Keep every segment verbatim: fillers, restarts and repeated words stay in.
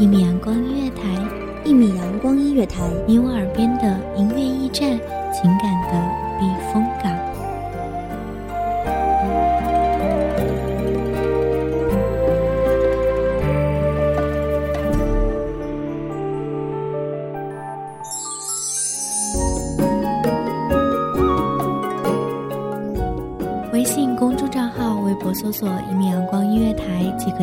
一米阳光音乐台，一米阳光音乐台，你我耳边的音乐驿站，情感的避风港。微信公众账号、微博搜索“一米阳光音乐台”即可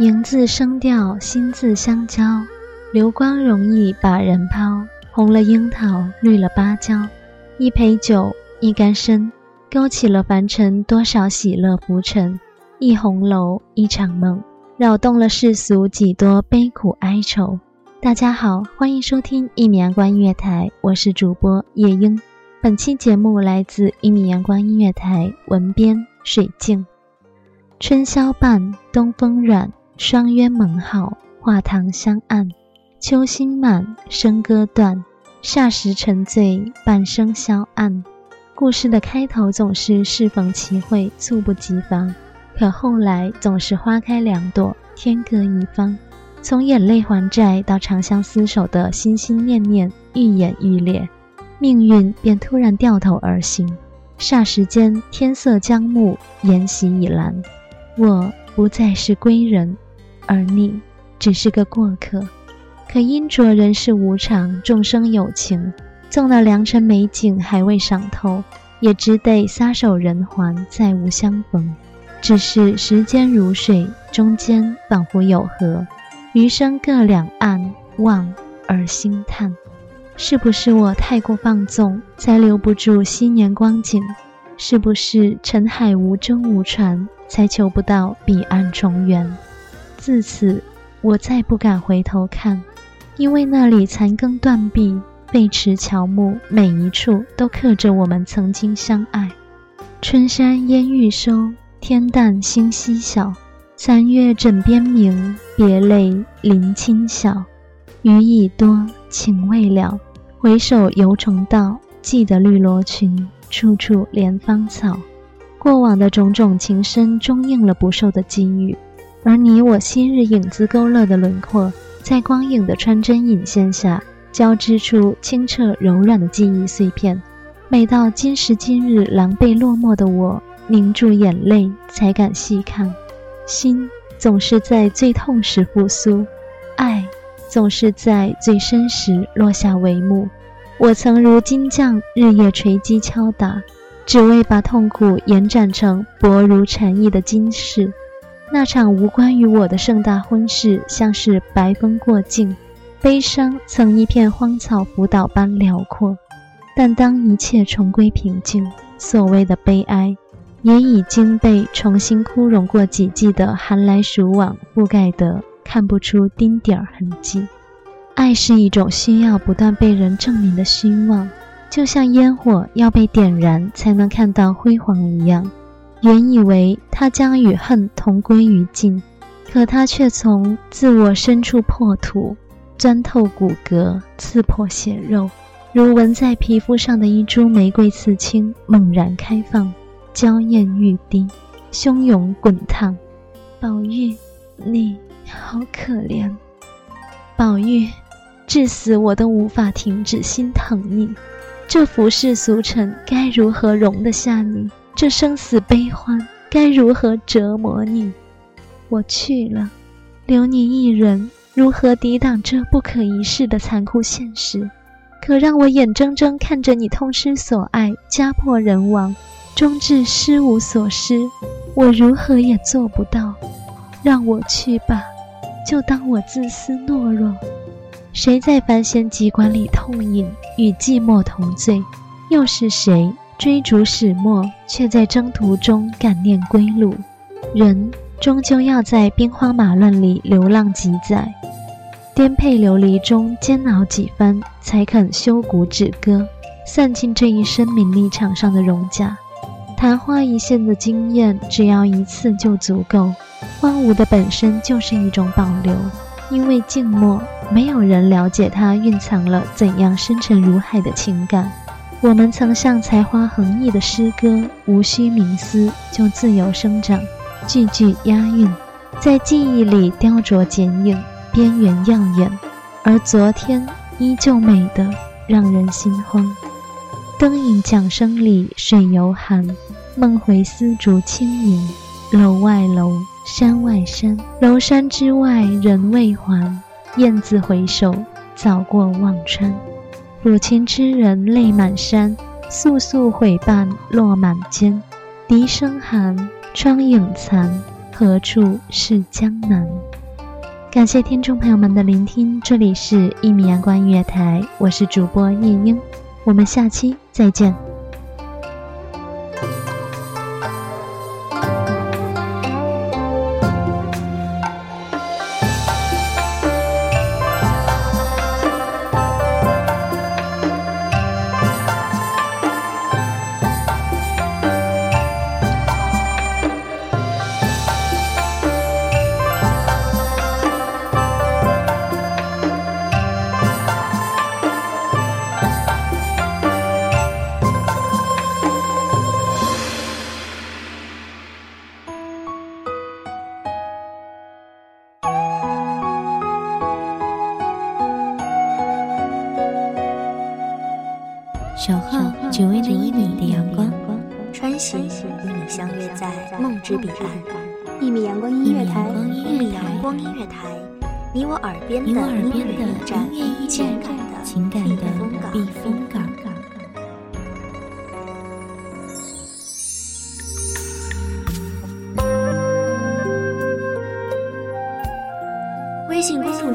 言字声调，心字相交，流光容易把人抛。红了樱桃，绿了芭蕉，一杯酒，一竿身，勾起了凡尘多少喜乐浮沉。一红楼，一场梦，扰动了世俗几多悲苦哀愁。大家好，欢迎收听一米阳光音乐台，我是主播叶英。本期节目来自一米阳光音乐台，文编水镜。春宵半，东风软，双鸳盟好，画堂相岸。秋心满，笙歌断，霎时沉醉，半生消暗。故事的开头总是适逢其会，猝不及防，可后来总是花开两朵，天各一方。从眼泪还债到长相厮守的心心念念，愈演愈烈，命运便突然掉头而行。霎时间，天色将暮，筵席已阑，我不再是归人，而你只是个过客。可因着人世无常，众生有情，纵那良辰美景还未赏透，也只得撒手人寰，再无相逢。只是时间如水，中间仿佛有河，余生各两岸，望而心叹。是不是我太过放纵，才留不住昔年光景？是不是尘海无争无传，才求不到彼岸重圆？自此我再不敢回头看，因为那里残羹断壁、废池乔木，每一处都刻着我们曾经相爱。春山烟欲收，天淡星稀小，残月枕边明，别泪临清晓。余已多，情未了，回首犹重道，记得绿罗裙，处处怜芳草。过往的种种情深，终应了不受的机遇，而你我昔日影子勾勒的轮廓，在光影的穿针引线下，交织出清澈柔软的记忆碎片。每到今时今日，狼狈落寞的我，凝住眼泪，才敢细看。心总是在最痛时复苏，爱总是在最深时落下帷幕。我曾如金匠，日夜锤击敲打，只为把痛苦延展成薄如蝉翼的金饰。那场无关于我的盛大婚事，像是白风过境，悲伤曾一片荒草浮岛般辽阔。但当一切重归平静，所谓的悲哀，也已经被重新枯荣过几季的寒来暑往覆盖得看不出丁点儿痕迹。爱是一种需要不断被人证明的虚妄，就像烟火要被点燃才能看到辉煌一样，原以为它将与恨同归于尽，可它却从自我深处破土，钻透骨骼，刺破血肉，如纹在皮肤上的一株玫瑰刺青，猛然开放，娇艳欲滴，汹涌滚烫。宝玉，你好可怜。宝玉，至死我都无法停止心疼你，这浮世俗尘该如何容得下你？这生死悲欢该如何折磨你？我去了，留你一人，如何抵挡这不可一世的残酷现实？可让我眼睁睁看着你痛失所爱，家破人亡，终至失无所失，我如何也做不到。让我去吧，就当我自私懦弱。谁在凡弦疾管里痛饮，与寂寞同醉？又是谁追逐始末，却在征途中感念归路？人终究要在兵荒马乱里流浪几载，颠沛流离中煎熬几番，才肯修骨止戈，散尽这一生名利场上的荣甲。昙花一现的经验，只要一次就足够。荒芜的本身就是一种保留，因为静默，没有人了解它蕴藏了怎样深沉如海的情感。我们曾像才华横溢的诗歌，无需冥思就自由生长，句句押韵，在记忆里雕琢剪影，边缘耀眼，而昨天依旧美得让人心慌。灯影桨声里水犹寒，梦回丝竹轻盈，楼外楼，山外山，楼山之外人未还，雁字回首，早过忘川。抚琴之人泪满衫，簌簌悔瓣落满肩。笛声寒，窗影残，何处是江南？感谢听众朋友们的聆听，这里是一米阳光音乐台，我是主播夜莺，我们下期再见。守候只为那一米的阳光，穿行与你相约在梦之彼岸。一米阳光音乐台，一米阳光音乐台，你我耳边的音乐驿站，情感的避风港。微信公众